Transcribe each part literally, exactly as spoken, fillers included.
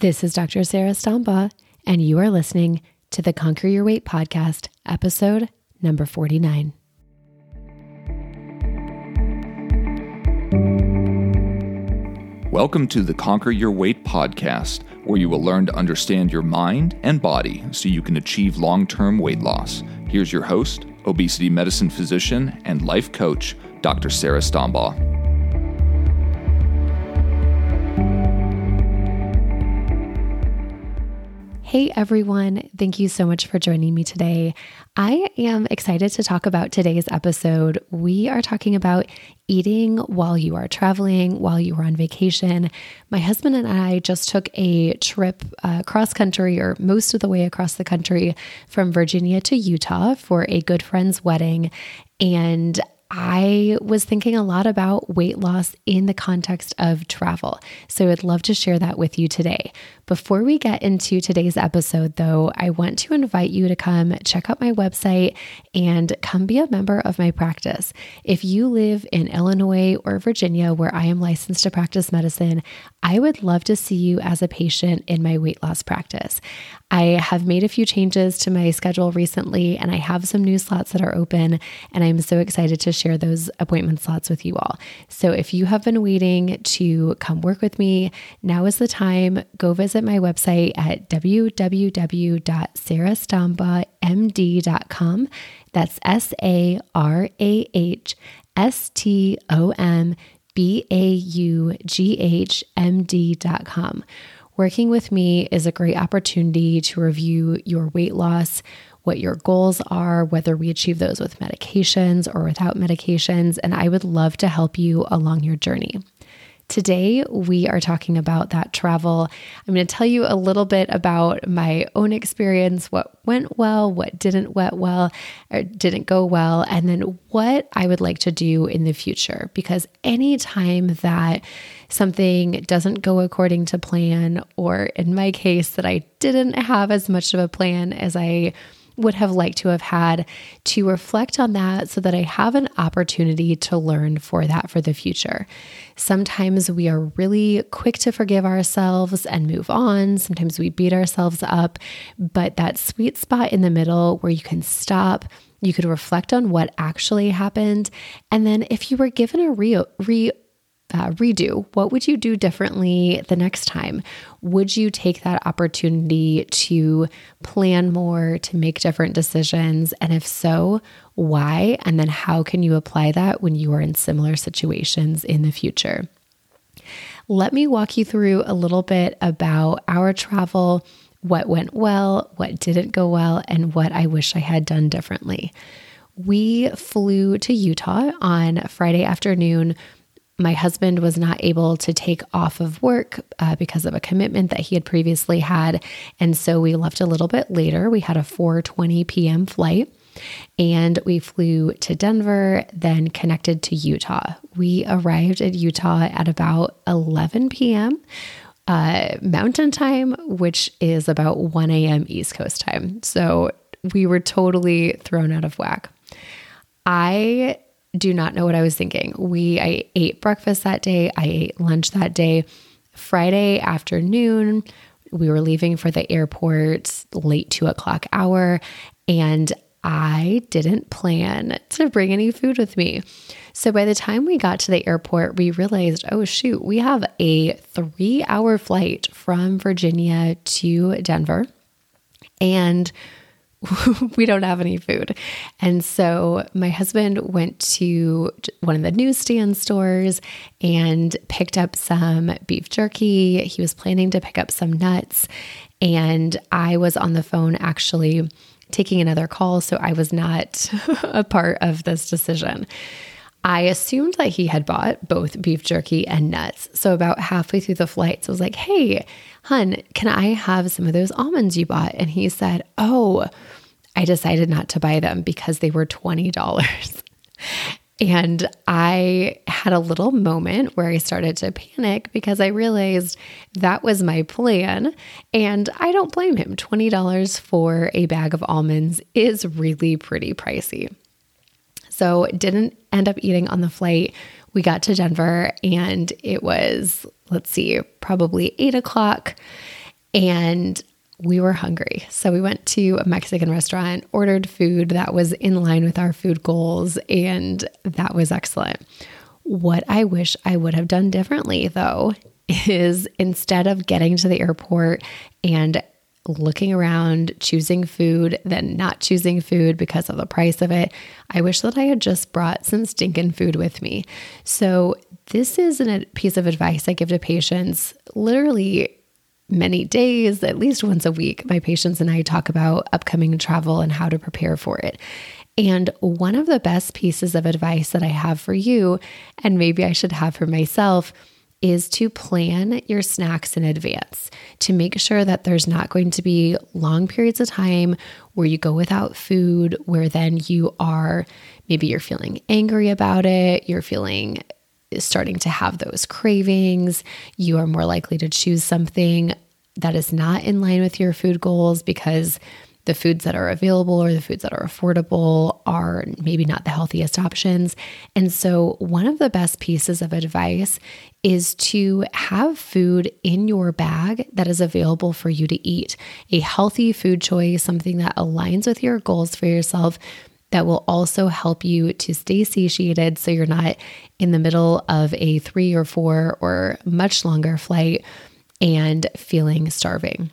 This is Doctor Sarah Stombaugh, and you are listening to the Conquer Your Weight Podcast, episode number forty-nine. Welcome to the Conquer Your Weight Podcast, where you will learn to understand your mind and body so you can achieve long-term weight loss. Here's your host, obesity medicine physician and life coach, Doctor Sarah Stombaugh. Hey everyone, thank you so much for joining me today. I am excited to talk about today's episode. We are talking about eating while you are traveling, while you are on vacation. My husband and I just took a trip uh, cross country, or most of the way across the country, from Virginia to Utah for a good friend's wedding. And I was thinking a lot about weight loss in the context of travel, so I'd love to share that with you today. Before we get into today's episode, though, I want to invite you to come check out my website and come be a member of my practice. If you live in Illinois or Virginia, where I am licensed to practice medicine, I would love to see you as a patient in my weight loss practice. I have made a few changes to my schedule recently, and I have some new slots that are open, and I'm so excited to share those appointment slots with you all. So if you have been waiting to come work with me, now is the time. Go visit my website at w w w dot sarah stombaugh m d dot com. That's S A R A H S T O M B A U G H M D dot com. Working with me is a great opportunity to review your weight loss, what your goals are, whether we achieve those with medications or without medications, and I would love to help you along your journey. Today, we are talking about that travel. I'm going to tell you a little bit about my own experience, what went well, what didn't went well, or didn't go well, and then what I would like to do in the future. Because anytime that something doesn't go according to plan, or in my case, that I didn't have as much of a plan as I would have liked to have had, to reflect on that so that I have an opportunity to learn for that for the future. Sometimes we are really quick to forgive ourselves and move on. Sometimes we beat ourselves up, but that sweet spot in the middle where you can stop, you could reflect on what actually happened. And then if you were given a re, re Uh, redo, what would you do differently the next time? Would you take that opportunity to plan more, to make different decisions? And if so, why? And then how can you apply that when you are in similar situations in the future? Let me walk you through a little bit about our travel, what went well, what didn't go well, and what I wish I had done differently. We flew to Utah on Friday afternoon. My husband was not able to take off of work uh, because of a commitment that he had previously had. And so we left a little bit later. We had a four twenty p.m. flight, and we flew to Denver, then connected to Utah. We arrived at Utah at about eleven p.m. Uh, Mountain Time, which is about one a.m. East Coast time. So we were totally thrown out of whack. I... do not know what I was thinking. We, I ate breakfast that day. I ate lunch that day. Friday afternoon, we were leaving for the airport, late two o'clock hour, and I didn't plan to bring any food with me. So by the time we got to the airport, we realized, oh shoot, we have a three hour flight from Virginia to Denver, and we don't have any food. And so my husband went to one of the newsstand stores and picked up some beef jerky. He was planning to pick up some nuts, and I was on the phone actually taking another call, so I was not a part of this decision. I assumed that he had bought both beef jerky and nuts. So about halfway through the flight, so I was like, hey, hun, can I have some of those almonds you bought? And he said, oh, I decided not to buy them because they were twenty dollars. And I had a little moment where I started to panic because I realized that was my plan. And I don't blame him. twenty dollars for a bag of almonds is really pretty pricey. So didn't end up eating on the flight. We got to Denver, and it was, let's see, probably eight o'clock. and we were hungry. So we went to a Mexican restaurant, ordered food that was in line with our food goals, and that was excellent. What I wish I would have done differently, though, is instead of getting to the airport and looking around, choosing food, then not choosing food because of the price of it, I wish that I had just brought some stinking food with me. So this is a piece of advice I give to patients literally many days, at least once a week. My patients and I talk about upcoming travel and how to prepare for it. And one of the best pieces of advice that I have for you, and maybe I should have for myself, is to plan your snacks in advance, to make sure that there's not going to be long periods of time where you go without food, where then you are, maybe you're feeling angry about it, you're feeling starting to have those cravings, you are more likely to choose something that is not in line with your food goals because the foods that are available or the foods that are affordable are maybe not the healthiest options. And so one of the best pieces of advice is to have food in your bag that is available for you to eat, a healthy food choice, something that aligns with your goals for yourself that will also help you to stay satiated so you're not in the middle of a three or four or much longer flight and feeling starving.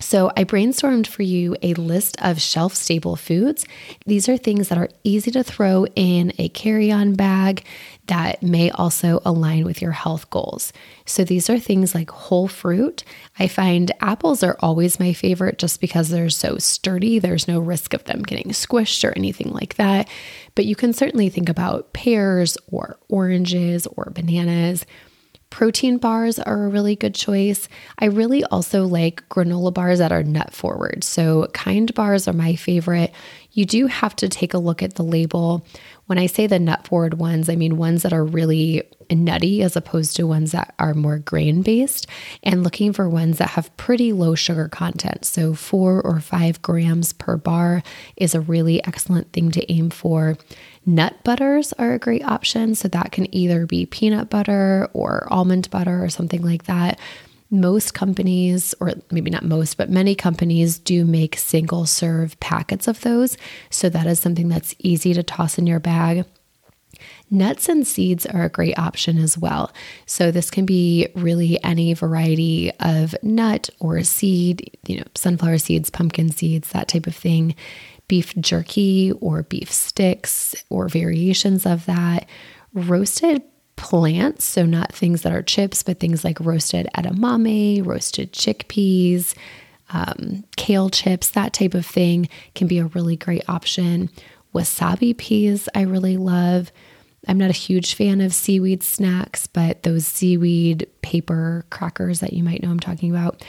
So I brainstormed for you a list of shelf-stable foods. These are things that are easy to throw in a carry-on bag that may also align with your health goals. So these are things like whole fruit. I find apples are always my favorite just because they're so sturdy. There's no risk of them getting squished or anything like that. But you can certainly think about pears or oranges or bananas. Protein bars are a really good choice. I really also like granola bars that are nut forward. So Kind bars are my favorite. You do have to take a look at the label. When I say the nut forward ones, I mean ones that are really nutty as opposed to ones that are more grain based, and looking for ones that have pretty low sugar content. So four or five grams per bar is a really excellent thing to aim for. Nut butters are a great option. So that can either be peanut butter or almond butter or something like that. Most companies, or maybe not most, but many companies do make single serve packets of those. So that is something that's easy to toss in your bag. Nuts and seeds are a great option as well. So this can be really any variety of nut or seed, you know, sunflower seeds, pumpkin seeds, that type of thing. Beef jerky or beef sticks or variations of that. Roasted plants, so not things that are chips, but things like roasted edamame, roasted chickpeas, um, kale chips, that type of thing can be a really great option. Wasabi peas, I really love. I'm not a huge fan of seaweed snacks, but those seaweed paper crackers that you might know I'm talking about.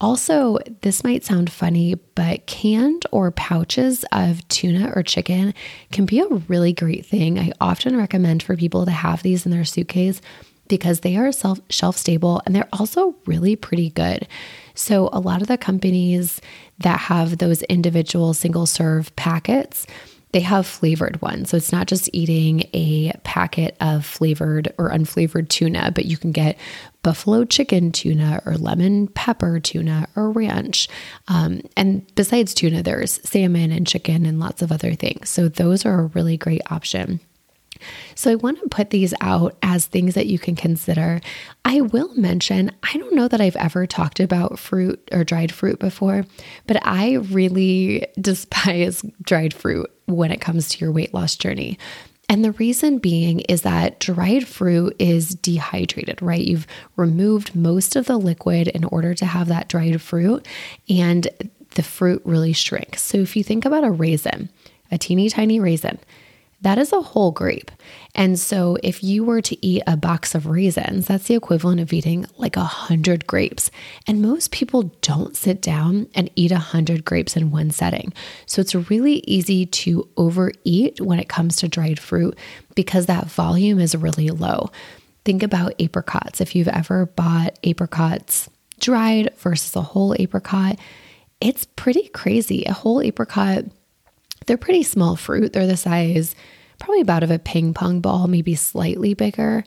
Also, this might sound funny, but canned or pouches of tuna or chicken can be a really great thing. I often recommend for people to have these in their suitcase because they are self shelf stable and they're also really pretty good. So a lot of the companies that have those individual single serve packets, they have flavored ones. So it's not just eating a packet of flavored or unflavored tuna, but you can get buffalo chicken tuna or lemon pepper tuna or ranch. Um, and besides tuna, there's salmon and chicken and lots of other things. So those are a really great option. So I want to put these out as things that you can consider. I will mention, I don't know that I've ever talked about fruit or dried fruit before, but I really despise dried fruit when it comes to your weight loss journey. And the reason being is that dried fruit is dehydrated, right? You've removed most of the liquid in order to have that dried fruit, and the fruit really shrinks. So if you think about a raisin, a teeny tiny raisin, that is a whole grape. And so if you were to eat a box of raisins, that's the equivalent of eating like a hundred grapes. And most people don't sit down and eat a hundred grapes in one setting. So it's really easy to overeat when it comes to dried fruit because that volume is really low. Think about apricots. If you've ever bought apricots dried versus a whole apricot, it's pretty crazy. A whole apricot, they're pretty small fruit. They're the size probably about of a ping pong ball, maybe slightly bigger,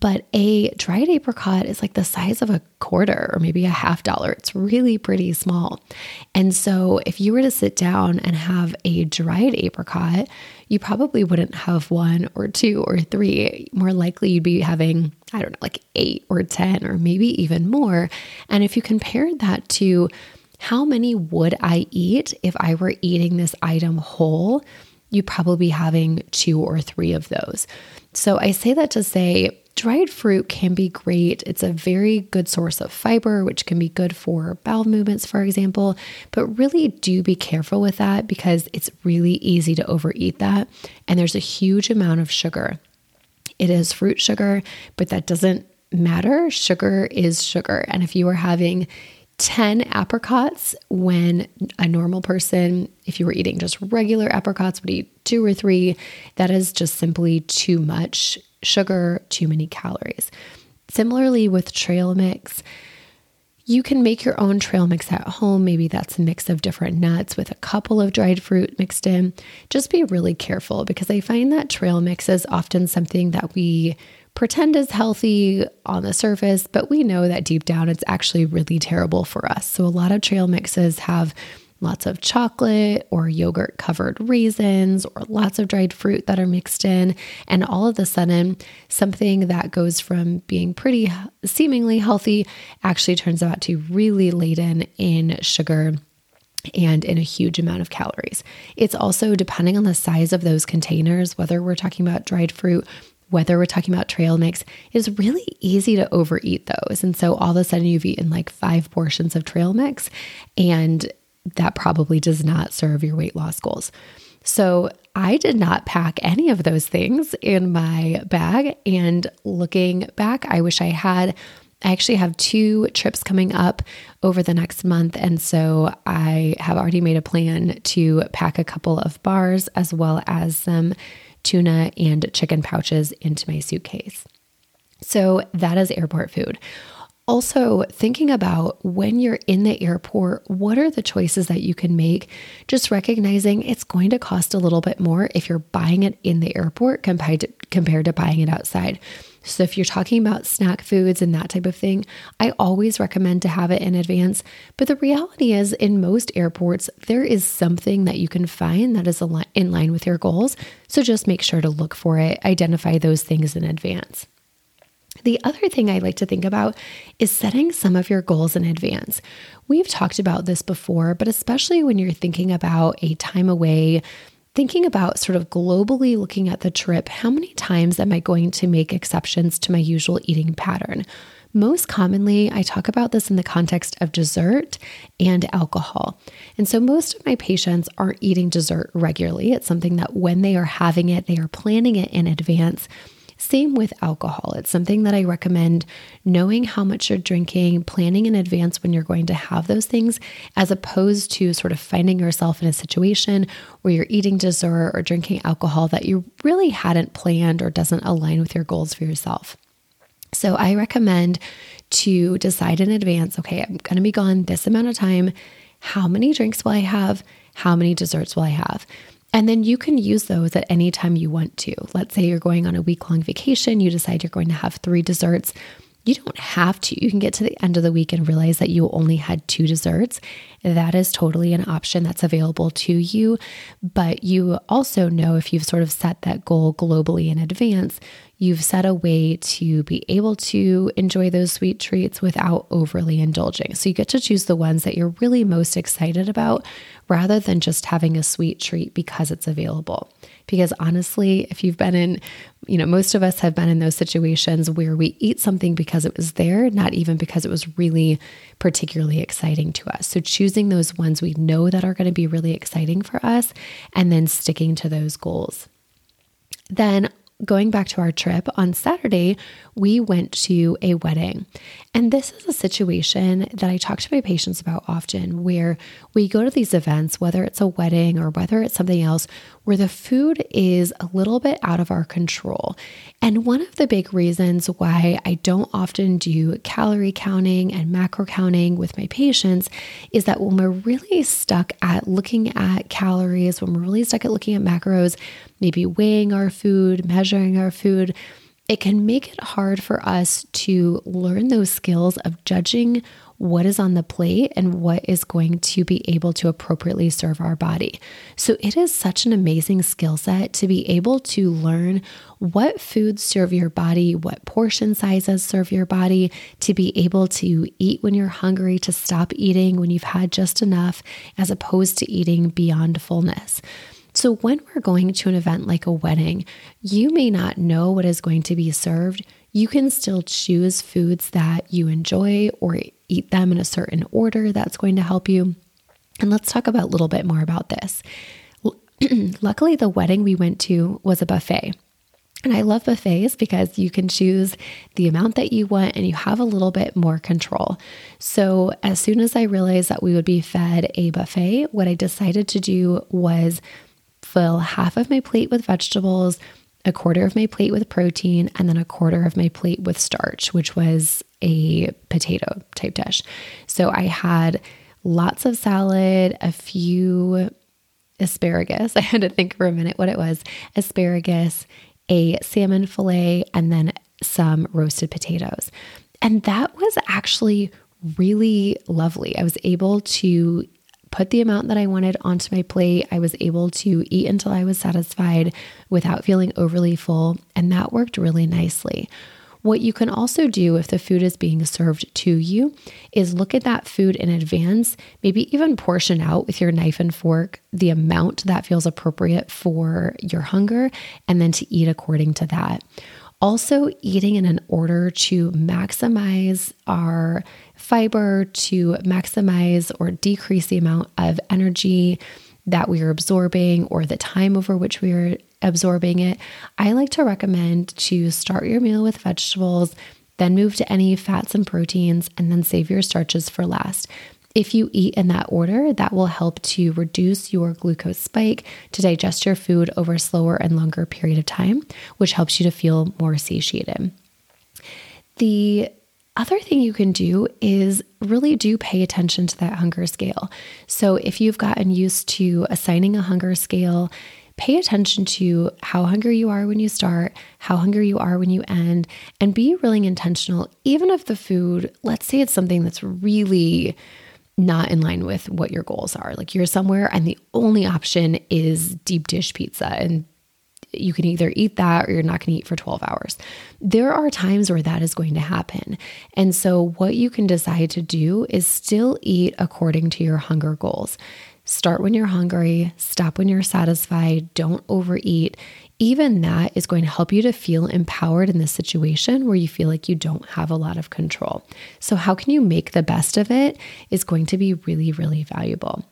but a dried apricot is like the size of a quarter or maybe a half dollar. It's really pretty small. And so if you were to sit down and have a dried apricot, you probably wouldn't have one or two or three. More likely you'd be having, I don't know, like eight or ten or maybe even more. And if you compared that to how many would I eat if I were eating this item whole, you'd probably be having two or three of those. So I say that to say dried fruit can be great. It's a very good source of fiber, which can be good for bowel movements, for example, but really do be careful with that because it's really easy to overeat that. And there's a huge amount of sugar. It is fruit sugar, but that doesn't matter. Sugar is sugar. And if you are having ten apricots when a normal person, if you were eating just regular apricots, would eat two or three. That is just simply too much sugar, too many calories. Similarly with trail mix, you can make your own trail mix at home. Maybe that's a mix of different nuts with a couple of dried fruit mixed in. Just be really careful because I find that trail mix is often something that we pretend is healthy on the surface, but we know that deep down it's actually really terrible for us. So a lot of trail mixes have lots of chocolate or yogurt covered raisins or lots of dried fruit that are mixed in. And all of a sudden, something that goes from being pretty seemingly healthy actually turns out to really laden in sugar and in a huge amount of calories. It's also depending on the size of those containers, whether we're talking about dried fruit, whether we're talking about trail mix, it's really easy to overeat those. And so all of a sudden you've eaten like five portions of trail mix and that probably does not serve your weight loss goals. So I did not pack any of those things in my bag. And looking back, I wish I had. I actually have two trips coming up over the next month. And so I have already made a plan to pack a couple of bars as well as some tuna and chicken pouches into my suitcase. So that is airport food. Also, thinking about when you're in the airport, what are the choices that you can make? Just recognizing it's going to cost a little bit more if you're buying it in the airport compared to, compared to buying it outside. So if you're talking about snack foods and that type of thing, I always recommend to have it in advance. But the reality is in most airports, there is something that you can find that is in line with your goals. So just make sure to look for it, identify those things in advance. The other thing I like to think about is setting some of your goals in advance. We've talked about this before, but especially when you're thinking about a time away, thinking about sort of globally looking at the trip, how many times am I going to make exceptions to my usual eating pattern? Most commonly, I talk about this in the context of dessert and alcohol. And so most of my patients aren't eating dessert regularly. It's something that when they are having it, they are planning it in advance. Same with alcohol. It's something that I recommend knowing how much you're drinking, planning in advance when you're going to have those things, as opposed to sort of finding yourself in a situation where you're eating dessert or drinking alcohol that you really hadn't planned or doesn't align with your goals for yourself. So I recommend to decide in advance, okay, I'm going to be gone this amount of time. How many drinks will I have? How many desserts will I have? And then you can use those at any time you want to. Let's say you're going on a week-long vacation. You decide you're going to have three desserts. You don't have to. You can get to the end of the week and realize that you only had two desserts. That is totally an option that's available to you. But you also know if you've sort of set that goal globally in advance, you've set a way to be able to enjoy those sweet treats without overly indulging. So you get to choose the ones that you're really most excited about rather than just having a sweet treat because it's available. Because honestly, if you've been in, you know, most of us have been in those situations where we eat something because it was there, not even because it was really particularly exciting to us. So choosing those ones we know that are going to be really exciting for us and then sticking to those goals. Then going back to our trip, on Saturday, we went to a wedding. And this is a situation that I talk to my patients about often, where we go to these events, whether it's a wedding or whether it's something else, where the food is a little bit out of our control. And one of the big reasons why I don't often do calorie counting and macro counting with my patients is that when we're really stuck at looking at calories, when we're really stuck at looking at macros, maybe weighing our food, measuring our food, it can make it hard for us to learn those skills of judging what is on the plate and what is going to be able to appropriately serve our body. So it is such an amazing skill set to be able to learn what foods serve your body, what portion sizes serve your body, to be able to eat when you're hungry, to stop eating when you've had just enough, as opposed to eating beyond fullness. So when we're going to an event like a wedding, you may not know what is going to be served. You can still choose foods that you enjoy or eat them in a certain order that's going to help you. And let's talk about a little bit more about this. Luckily, the wedding we went to was a buffet. And I love buffets because you can choose the amount that you want and you have a little bit more control. So as soon as I realized that we would be fed a buffet, what I decided to do was fill half of my plate with vegetables, a quarter of my plate with protein, and then a quarter of my plate with starch, which was a potato type dish. So I had lots of salad, a few asparagus. I had to think for a minute what it was. Asparagus, a salmon fillet, and then some roasted potatoes. And that was actually really lovely. I was able to put the amount that I wanted onto my plate. I was able to eat until I was satisfied without feeling overly full. And that worked really nicely. What you can also do if the food is being served to you is look at that food in advance, maybe even portion out with your knife and fork the amount that feels appropriate for your hunger, and then to eat according to that. Also, eating in an order to maximize our fiber, to maximize or decrease the amount of energy that we are absorbing or the time over which we are absorbing it. I like to recommend to start your meal with vegetables, then move to any fats and proteins, and then save your starches for last. If you eat in that order, that will help to reduce your glucose spike, to digest your food over a slower and longer period of time, which helps you to feel more satiated. The other thing you can do is really do pay attention to that hunger scale. So if you've gotten used to assigning a hunger scale, pay attention to how hungry you are when you start, how hungry you are when you end, and be really intentional. Even if the food, let's say it's something that's really not in line with what your goals are. Like you're somewhere and the only option is deep dish pizza, and you can either eat that or you're not going to eat for twelve hours. There are times where that is going to happen. And so what you can decide to do is still eat according to your hunger goals. Start when you're hungry, stop when you're satisfied, don't overeat. Even that is going to help you to feel empowered in this situation where you feel like you don't have a lot of control. So how can you make the best of it is going to be really, really valuable.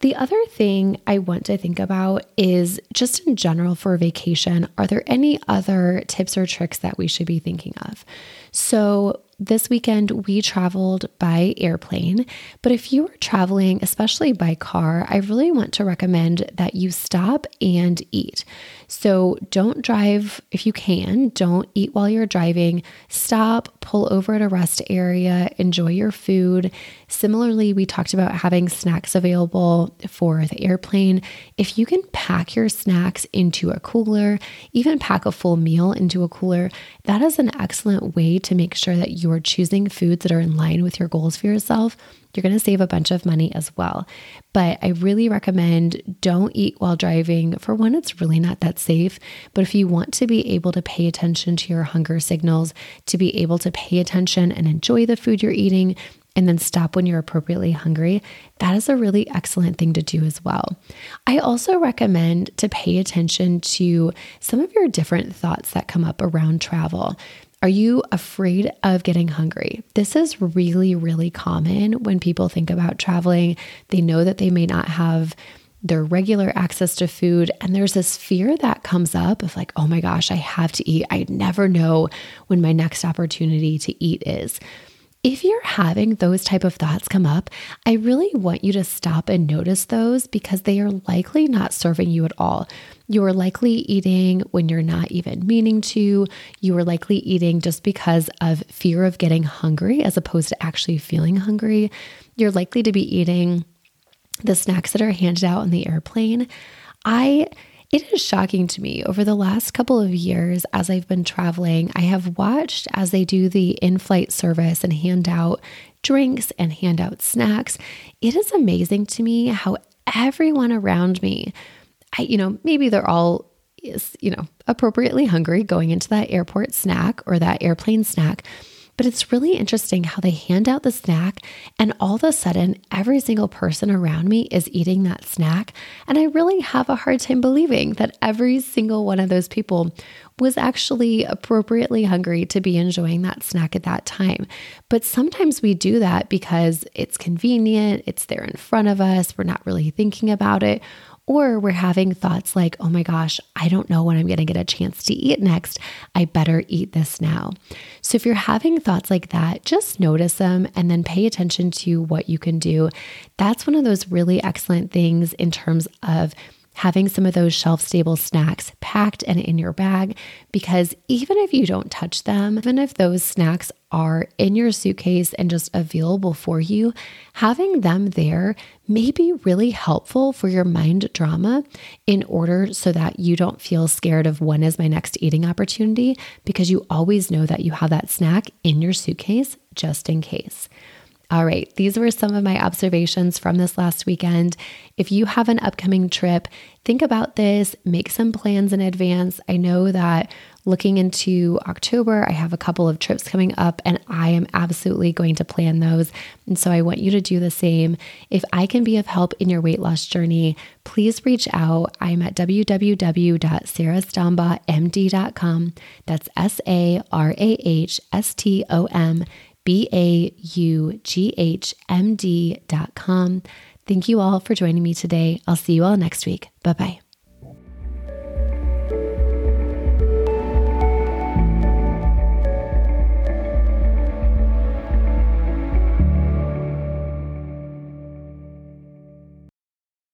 The other thing I want to think about is just in general for vacation, are there any other tips or tricks that we should be thinking of? So this weekend we traveled by airplane, but if you are traveling, especially by car, I really want to recommend that you stop and eat. So don't drive if you can, don't eat while you're driving, stop, pull over at a rest area, enjoy your food. Similarly, we talked about having snacks available for the airplane. If you can pack your snacks into a cooler, even pack a full meal into a cooler, that is an excellent way to make sure that you're choosing foods that are in line with your goals for yourself. You're going to save a bunch of money as well. But I really recommend don't eat while driving. For one, it's really not that safe. But if you want to be able to pay attention to your hunger signals, to be able to pay attention and enjoy the food you're eating, and then stop when you're appropriately hungry, that is a really excellent thing to do as well. I also recommend to pay attention to some of your different thoughts that come up around travel. Are you afraid of getting hungry? This is really, really common when people think about traveling. They know that they may not have their regular access to food. And there's this fear that comes up of like, oh my gosh, I have to eat. I never know when my next opportunity to eat is. If you're having those type of thoughts come up, I really want you to stop and notice those because they are likely not serving you at all. You are likely eating when you're not even meaning to. You are likely eating just because of fear of getting hungry as opposed to actually feeling hungry. You're likely to be eating the snacks that are handed out on the airplane. I... It is shocking to me over the last couple of years as I've been traveling, I have watched as they do the in-flight service and hand out drinks and hand out snacks. It is amazing to me how everyone around me, I, you know, maybe they're all is, you know, appropriately hungry going into that airport snack or that airplane snack, but it's really interesting how they hand out the snack and all of a sudden, every single person around me is eating that snack. And I really have a hard time believing that every single one of those people was actually appropriately hungry to be enjoying that snack at that time. But sometimes we do that because it's convenient, it's there in front of us, we're not really thinking about it. Or we're having thoughts like, oh my gosh, I don't know when I'm going to get a chance to eat next. I better eat this now. So if you're having thoughts like that, just notice them and then pay attention to what you can do. That's one of those really excellent things in terms of having some of those shelf-stable snacks packed and in your bag, because even if you don't touch them, even if those snacks are in your suitcase and just available for you, having them there may be really helpful for your mind drama in order so that you don't feel scared of when is my next eating opportunity, because you always know that you have that snack in your suitcase just in case. All right, these were some of my observations from this last weekend. If you have an upcoming trip, think about this, make some plans in advance. I know that looking into October, I have a couple of trips coming up and I am absolutely going to plan those. And so I want you to do the same. If I can be of help in your weight loss journey, please reach out. I'm at w w w dot sarah stombaugh m d dot com. That's S A R A H S T O M. B A U G H M D dot com. Thank you all for joining me today. I'll see you all next week. Bye-bye.